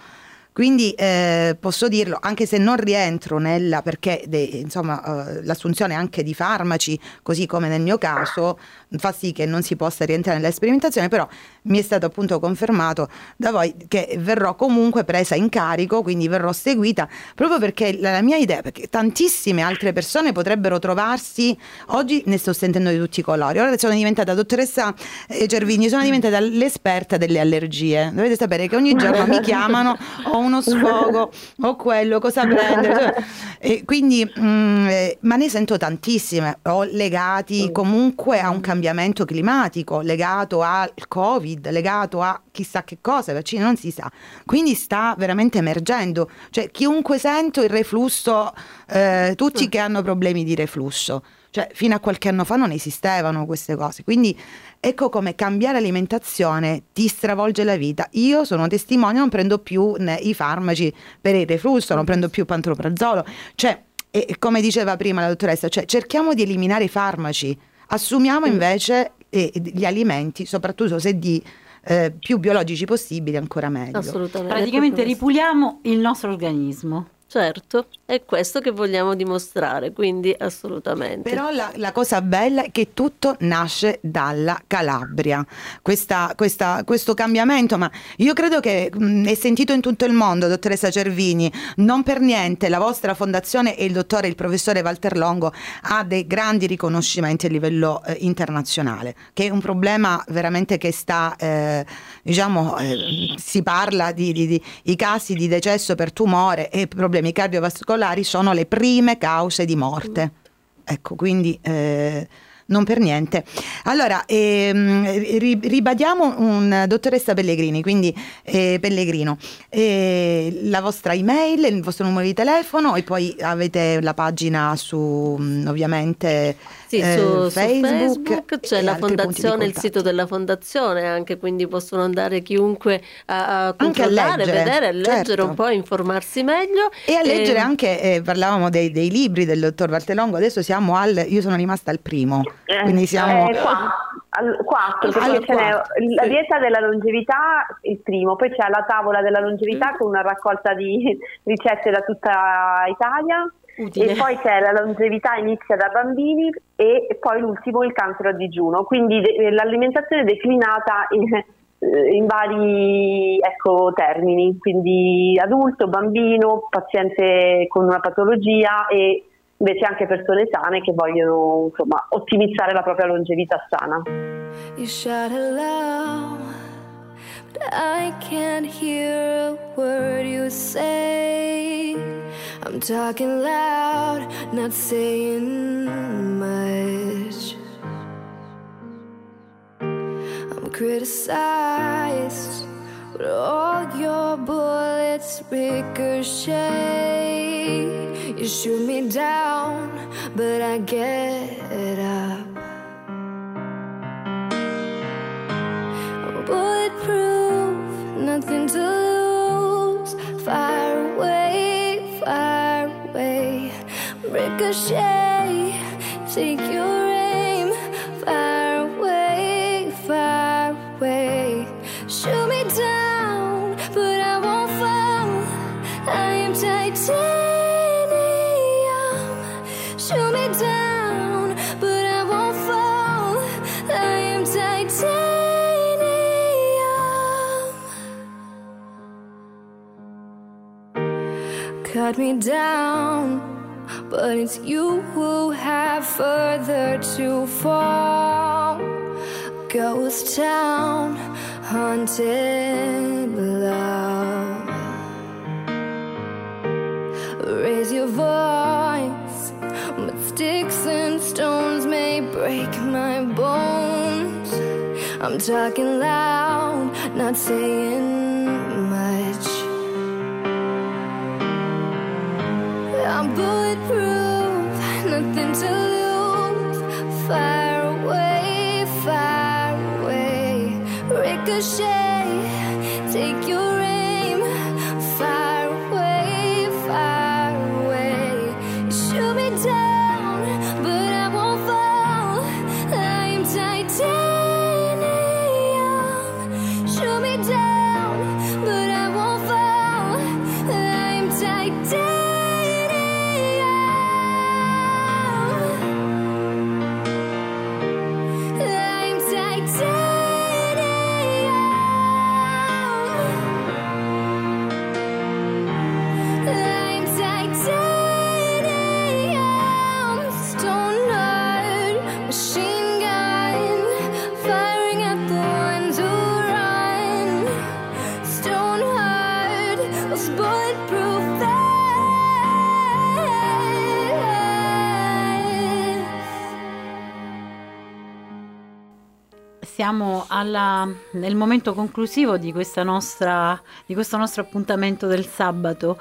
Quindi eh, posso dirlo, anche se non rientro nella, perché de, insomma eh, l'assunzione anche di farmaci, così come nel mio caso, fa sì che non si possa rientrare nella sperimentazione, però mi è stato appunto confermato da voi che verrò comunque presa in carico, quindi verrò seguita, proprio perché la, la mia idea, perché tantissime altre persone potrebbero trovarsi, oggi ne sto sentendo di tutti i colori, ora sono diventata dottoressa eh, Cervigni, sono diventata l'esperta delle allergie, dovete sapere che ogni giorno mi chiamano, ho uno sfogo o quello, cosa prendere, e quindi mh, ma ne sento tantissime, o legati comunque a un cambiamento climatico, legato al Covid, legato a chissà che cosa, vaccino non si sa, quindi sta veramente emergendo, cioè chiunque sento il reflusso, eh, tutti che hanno problemi di reflusso, cioè fino a qualche anno fa non esistevano queste cose, quindi ecco come cambiare alimentazione ti stravolge la vita. Io sono testimone, non prendo più né i farmaci per il reflusso, non prendo più pantoprazolo, cioè e, come diceva prima la dottoressa, cioè cerchiamo di eliminare i farmaci, assumiamo invece eh, gli alimenti, soprattutto se di eh, più biologici possibili, ancora meglio. Assolutamente. Praticamente ripuliamo il nostro organismo. Certo, è questo che vogliamo dimostrare, quindi assolutamente. Però la, la cosa bella è che tutto nasce dalla Calabria, questa, questa, questo cambiamento, ma io credo che mh, è sentito in tutto il mondo, dottoressa Cervigni, non per niente la vostra fondazione e il dottore, il professore Valter Longo ha dei grandi riconoscimenti a livello eh, internazionale, che è un problema veramente che sta, eh, diciamo, eh, si parla di, di, di i casi di decesso per tumore e problemi I cardiovascolari sono le prime cause di morte, ecco, quindi eh, non per niente. Allora ehm, ribadiamo un dottoressa Pellegrini, quindi eh, Pellegrino, eh, la vostra email, il vostro numero di telefono e poi avete la pagina su ovviamente sì, eh, su, Facebook, su Facebook c'è la fondazione, il sito della fondazione anche, quindi possono andare chiunque a, a controllare, a leggere, vedere, a leggere, certo, un po', informarsi meglio e a leggere e... anche eh, parlavamo dei, dei libri del dottor Valter Longo, adesso siamo al, io sono rimasta al primo, quindi siamo eh, qua, al quattro, perché ce n'è la dieta della longevità, il primo, poi c'è la tavola della longevità con una raccolta di ricette da tutta Italia. Utile. E poi c'è la longevità inizia da bambini e poi l'ultimo il cancro a digiuno, quindi de- l'alimentazione declinata in, in vari ecco, termini, quindi adulto, bambino, paziente con una patologia e invece anche persone sane che vogliono insomma ottimizzare la propria longevità sana. You shout aloud, but I can't hear a word you say. I'm talking loud, not saying much. I'm criticized, but all your bullets ricochet. You shoot me down, but I get up. I'm bulletproof, nothing to lose. Fire away, ricochet, take your aim, far away, far away, shoot me down, but I won't fall, I am titanium, shoot me down, but I won't fall, I am titanium, cut me down, but it's you who have further to fall. Ghost town, haunted love. Raise your voice, but sticks and stones may break my bones. I'm talking loud, not saying much. I'm bulletproof, nothing to lose. Fire away, fire away, ricochet, take your aim. Fire away, fire away, shoot me down, but I won't fall. I am titanium. Shoot me down, but I won't fall. I am titanium. Siamo alla, nel momento conclusivo di questa nostra, di questo nostro appuntamento del sabato.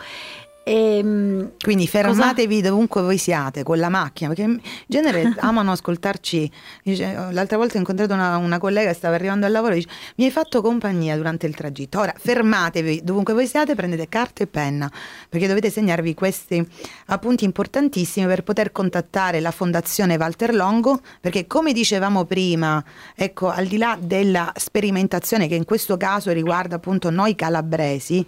E, quindi fermatevi cosa? Dovunque voi siate con la macchina, perché in genere amano ascoltarci. Dice, l'altra volta ho incontrato una, una collega che stava arrivando al lavoro e dice mi hai fatto compagnia durante il tragitto. Ora fermatevi dovunque voi siate, prendete carta e penna perché dovete segnarvi questi appunti importantissimi per poter contattare la Fondazione Valter Longo, perché come dicevamo prima, ecco, al di là della sperimentazione che in questo caso riguarda appunto noi calabresi,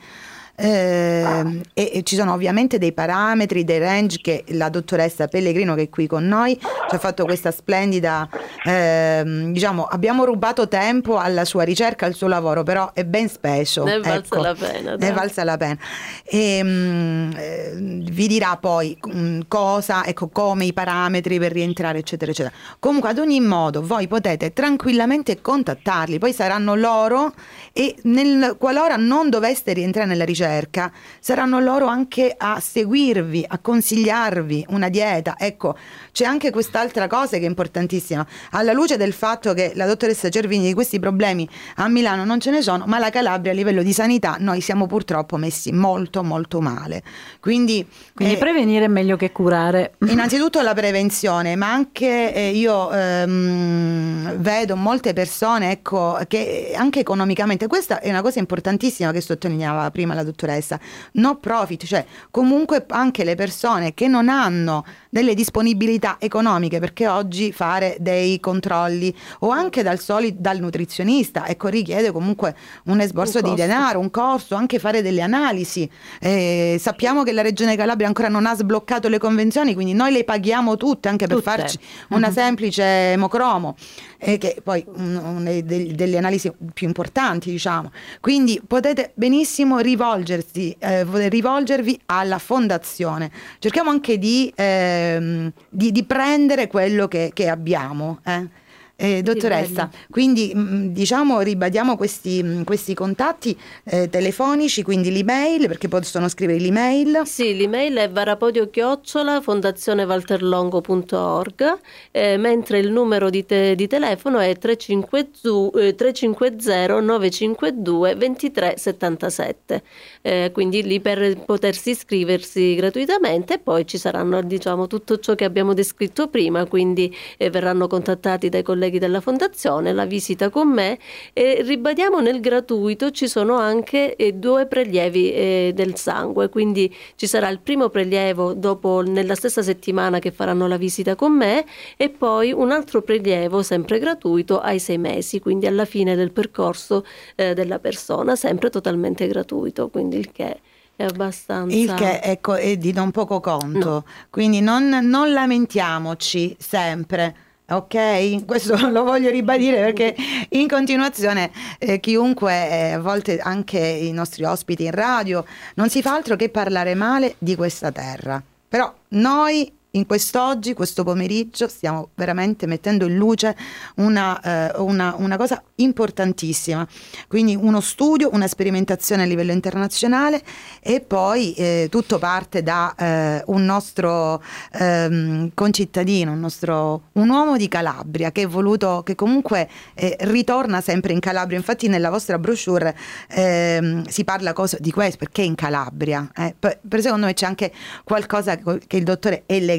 eh, ah. e, e ci sono ovviamente dei parametri, dei range che la dottoressa Pellegrino, che è qui con noi, ci ha fatto questa splendida, eh, diciamo, abbiamo rubato tempo alla sua ricerca, al suo lavoro, però è ben speso, ne è valsa, ecco, la pena, ne è valsa la pena. E, mh, eh, vi dirà poi mh, cosa, ecco, come i parametri per rientrare, eccetera eccetera. Comunque, ad ogni modo, voi potete tranquillamente contattarli, poi saranno loro, e nel, qualora non doveste rientrare nella ricerca, saranno loro anche a seguirvi, a consigliarvi una dieta. Ecco, c'è anche quest'altra cosa che è importantissima, alla luce del fatto che la dottoressa Cervigni di questi problemi a Milano non ce ne sono, ma la Calabria a livello di sanità noi siamo purtroppo messi molto molto male, quindi, quindi eh, prevenire è meglio che curare. Innanzitutto la prevenzione, ma anche eh, io ehm, vedo molte persone, ecco, che anche economicamente, questa è una cosa importantissima che sottolineava prima la dottoressa, no profit, cioè comunque anche le persone che non hanno delle disponibilità economiche, perché oggi fare dei controlli o anche dal soli, dal nutrizionista, ecco, richiede comunque un esborso un di denaro, un costo, anche fare delle analisi, eh, sappiamo che la Regione Calabria ancora non ha sbloccato le convenzioni, quindi noi le paghiamo tutte, anche per tutte. farci una mm-hmm. semplice emocromo, eh, che poi um, de- delle analisi più importanti, diciamo. Quindi potete benissimo rivolgersi, eh, rivolgervi alla fondazione. Cerchiamo anche di, eh, di, di prendere quello che, che abbiamo, eh. Eh, dottoressa, quindi diciamo, ribadiamo questi, questi contatti eh, telefonici, quindi l'email, perché possono scrivere l'email. Sì, l'email è varapodio chiocciola fondazionevalterlongo punto org, eh, mentre il numero di, te, di telefono è tre cinque zero nove cinque due due tre sette sette, eh, quindi lì per potersi iscriversi gratuitamente. Poi ci saranno, diciamo, tutto ciò che abbiamo descritto prima, quindi eh, verranno contattati dai colleghi della fondazione, la visita con me, e ribadiamo, nel gratuito ci sono anche eh, due prelievi eh, del sangue, quindi ci sarà il primo prelievo dopo, nella stessa settimana che faranno la visita con me, e poi un altro prelievo sempre gratuito ai sei mesi, quindi alla fine del percorso eh, della persona, sempre totalmente gratuito, quindi il che è abbastanza... Il che, ecco, è di non poco conto, no. Quindi non, non lamentiamoci sempre. Ok, questo lo voglio ribadire perché in continuazione eh, chiunque, eh, a volte anche i nostri ospiti in radio, non si fa altro che parlare male di questa terra. Però noi in quest'oggi, questo pomeriggio, stiamo veramente mettendo in luce una, eh, una, una cosa importantissima. Quindi uno studio, una sperimentazione a livello internazionale, e poi eh, tutto parte da eh, un nostro eh, concittadino, un nostro un uomo di Calabria che è voluto, che comunque eh, ritorna sempre in Calabria. Infatti nella vostra brochure eh, si parla cosa, di questo, perché in Calabria. Eh? Per, per secondo me c'è anche qualcosa che il dottore è legato,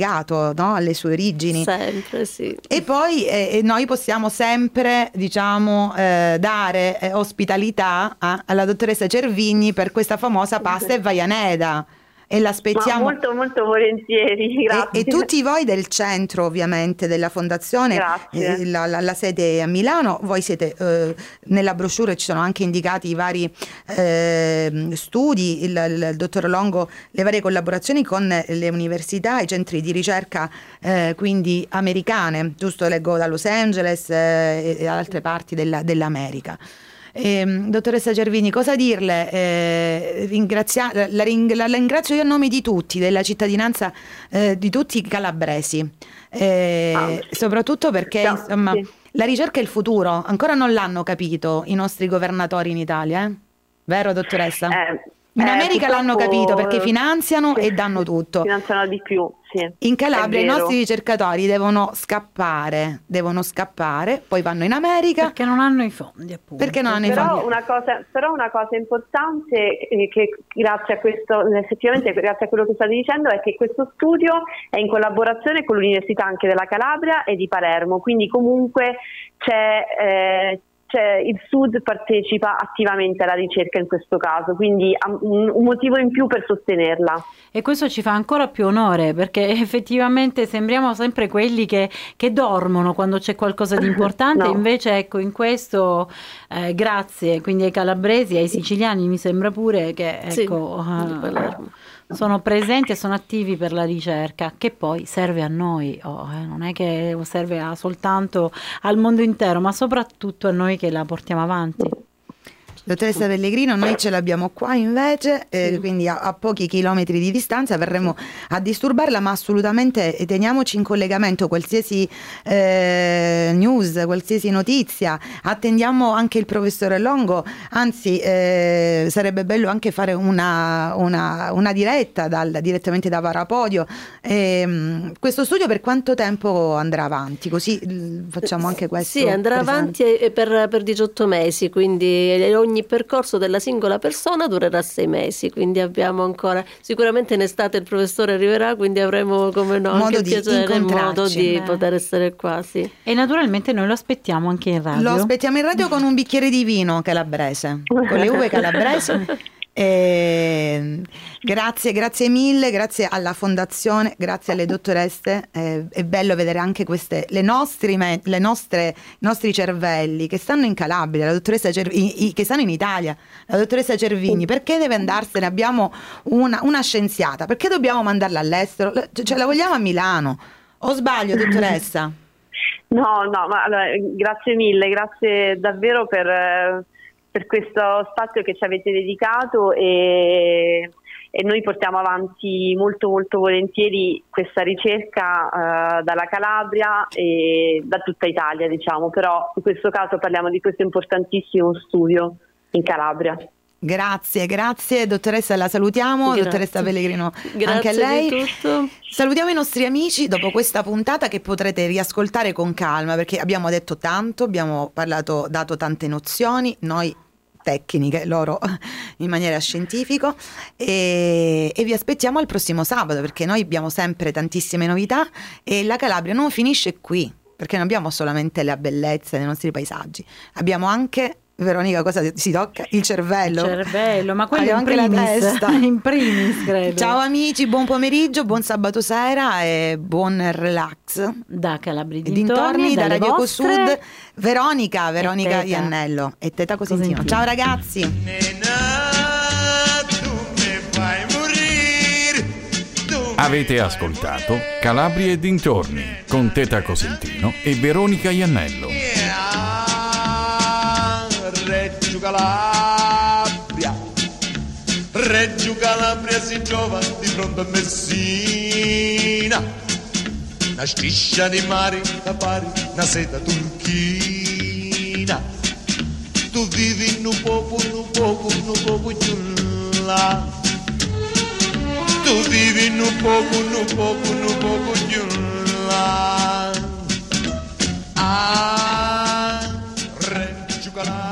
no, alle sue origini. Sempre, sì. E poi eh, noi possiamo sempre, diciamo, Eh, dare eh, ospitalità a, alla dottoressa Cervigni per questa famosa pasta e vaianeda, e l'aspettiamo. Ma molto molto volentieri, grazie. E, e tutti voi del centro, ovviamente, della fondazione, eh, la, la, la sede a Milano, voi siete eh, nella brochure ci sono anche indicati i vari eh, studi, il, il dottor Longo, le varie collaborazioni con le università, i centri di ricerca eh, quindi americane, giusto, leggo da Los Angeles eh, e altre parti della, dell'America. Eh, dottoressa Cervigni, cosa dirle? Eh, ringrazia- la, ring- la ringrazio io a nome di tutti, della cittadinanza, eh, di tutti i calabresi, eh, ah, sì. soprattutto perché no, insomma, sì. la ricerca è il futuro, ancora non l'hanno capito i nostri governatori in Italia, eh? Vero, dottoressa? Eh. In America eh, l'hanno capito perché finanziano sì, e danno tutto. Finanziano di più, sì. In Calabria i nostri ricercatori devono scappare, devono scappare, poi vanno in America perché non hanno i fondi, appunto. Perché non hanno però i fondi. Una cosa, però una cosa importante eh, che grazie a questo, effettivamente grazie a quello che state dicendo, è che questo studio è in collaborazione con l'Università anche della Calabria e di Palermo, quindi comunque c'è eh, cioè il Sud partecipa attivamente alla ricerca in questo caso, quindi un motivo in più per sostenerla. E questo ci fa ancora più onore, perché effettivamente sembriamo sempre quelli che, che dormono quando c'è qualcosa di importante, no. Invece ecco, in questo eh, grazie quindi ai calabresi, ai siciliani mi sembra pure che ecco, sì. uh, sono presenti e sono attivi per la ricerca, che poi serve a noi, oh, eh, non è che serve a, soltanto al mondo intero, ma soprattutto a noi che la portiamo avanti. Dottoressa Pellegrino, noi ce l'abbiamo qua invece, eh, sì. Quindi a, a pochi chilometri di distanza verremo a disturbarla, ma assolutamente teniamoci in collegamento, qualsiasi eh, news, qualsiasi notizia, attendiamo anche il professore Longo, anzi eh, sarebbe bello anche fare una, una, una diretta dal, direttamente da Varapodio. Eh, questo studio per quanto tempo andrà avanti? Così facciamo anche questo. Sì, andrà presente. avanti per, per diciotto mesi, quindi ogni Ogni percorso della singola persona durerà sei mesi, quindi abbiamo ancora, sicuramente in estate il professore arriverà, quindi avremo come no modo anche di piacere, modo di beh. poter essere qua, sì. E naturalmente noi lo aspettiamo anche in radio. Lo aspettiamo in radio con un bicchiere di vino calabrese, con le uve calabrese. Eh, grazie, grazie mille, grazie alla fondazione, grazie alle dottoresse, eh, è bello vedere anche queste, le nostre, le nostre nostri cervelli che stanno in Calabria, la dottoressa Cervigni, i, i, che stanno in Italia, la dottoressa Cervigni perché deve andarsene? Abbiamo una, una scienziata, perché dobbiamo mandarla all'estero? Cioè, la vogliamo a Milano, o sbaglio, dottoressa? No, no, ma allora, grazie mille, grazie davvero per eh... per questo spazio che ci avete dedicato, e, e noi portiamo avanti molto molto volentieri questa ricerca eh, dalla Calabria e da tutta Italia, diciamo, però in questo caso parliamo di questo importantissimo studio in Calabria. Grazie, grazie dottoressa, la salutiamo, grazie. Dottoressa Pellegrino, grazie anche a lei. Di tutto. Salutiamo i nostri amici dopo questa puntata che potrete riascoltare con calma, perché abbiamo detto tanto, abbiamo parlato, dato tante nozioni, noi tecniche, loro in maniera scientifica, e, e vi aspettiamo al prossimo sabato, perché noi abbiamo sempre tantissime novità e la Calabria non finisce qui, perché non abbiamo solamente la bellezza dei nostri paesaggi, abbiamo anche, Veronica, cosa si tocca? Il cervello. Il cervello, ma quello in primis, anche la testa. In primis, credo. Ciao amici, buon pomeriggio, buon sabato sera e buon relax. Da Calabria dintorni, da Radio Ecosud. Veronica, Veronica Iannello e Teta Cosentino. Ciao ragazzi. Avete ascoltato Calabria e dintorni con Teta Cosentino e Veronica Iannello. Reggio Calabria, Reggio Calabria si trova di fronte a Messina, una striscia di mare da pari, una seta turchina, tu vivi in un popolo, in un popolo, in un popolo giulla, tu vivi in un popolo, in un popolo, in un popolo giulla, ah, Reggio Calabria.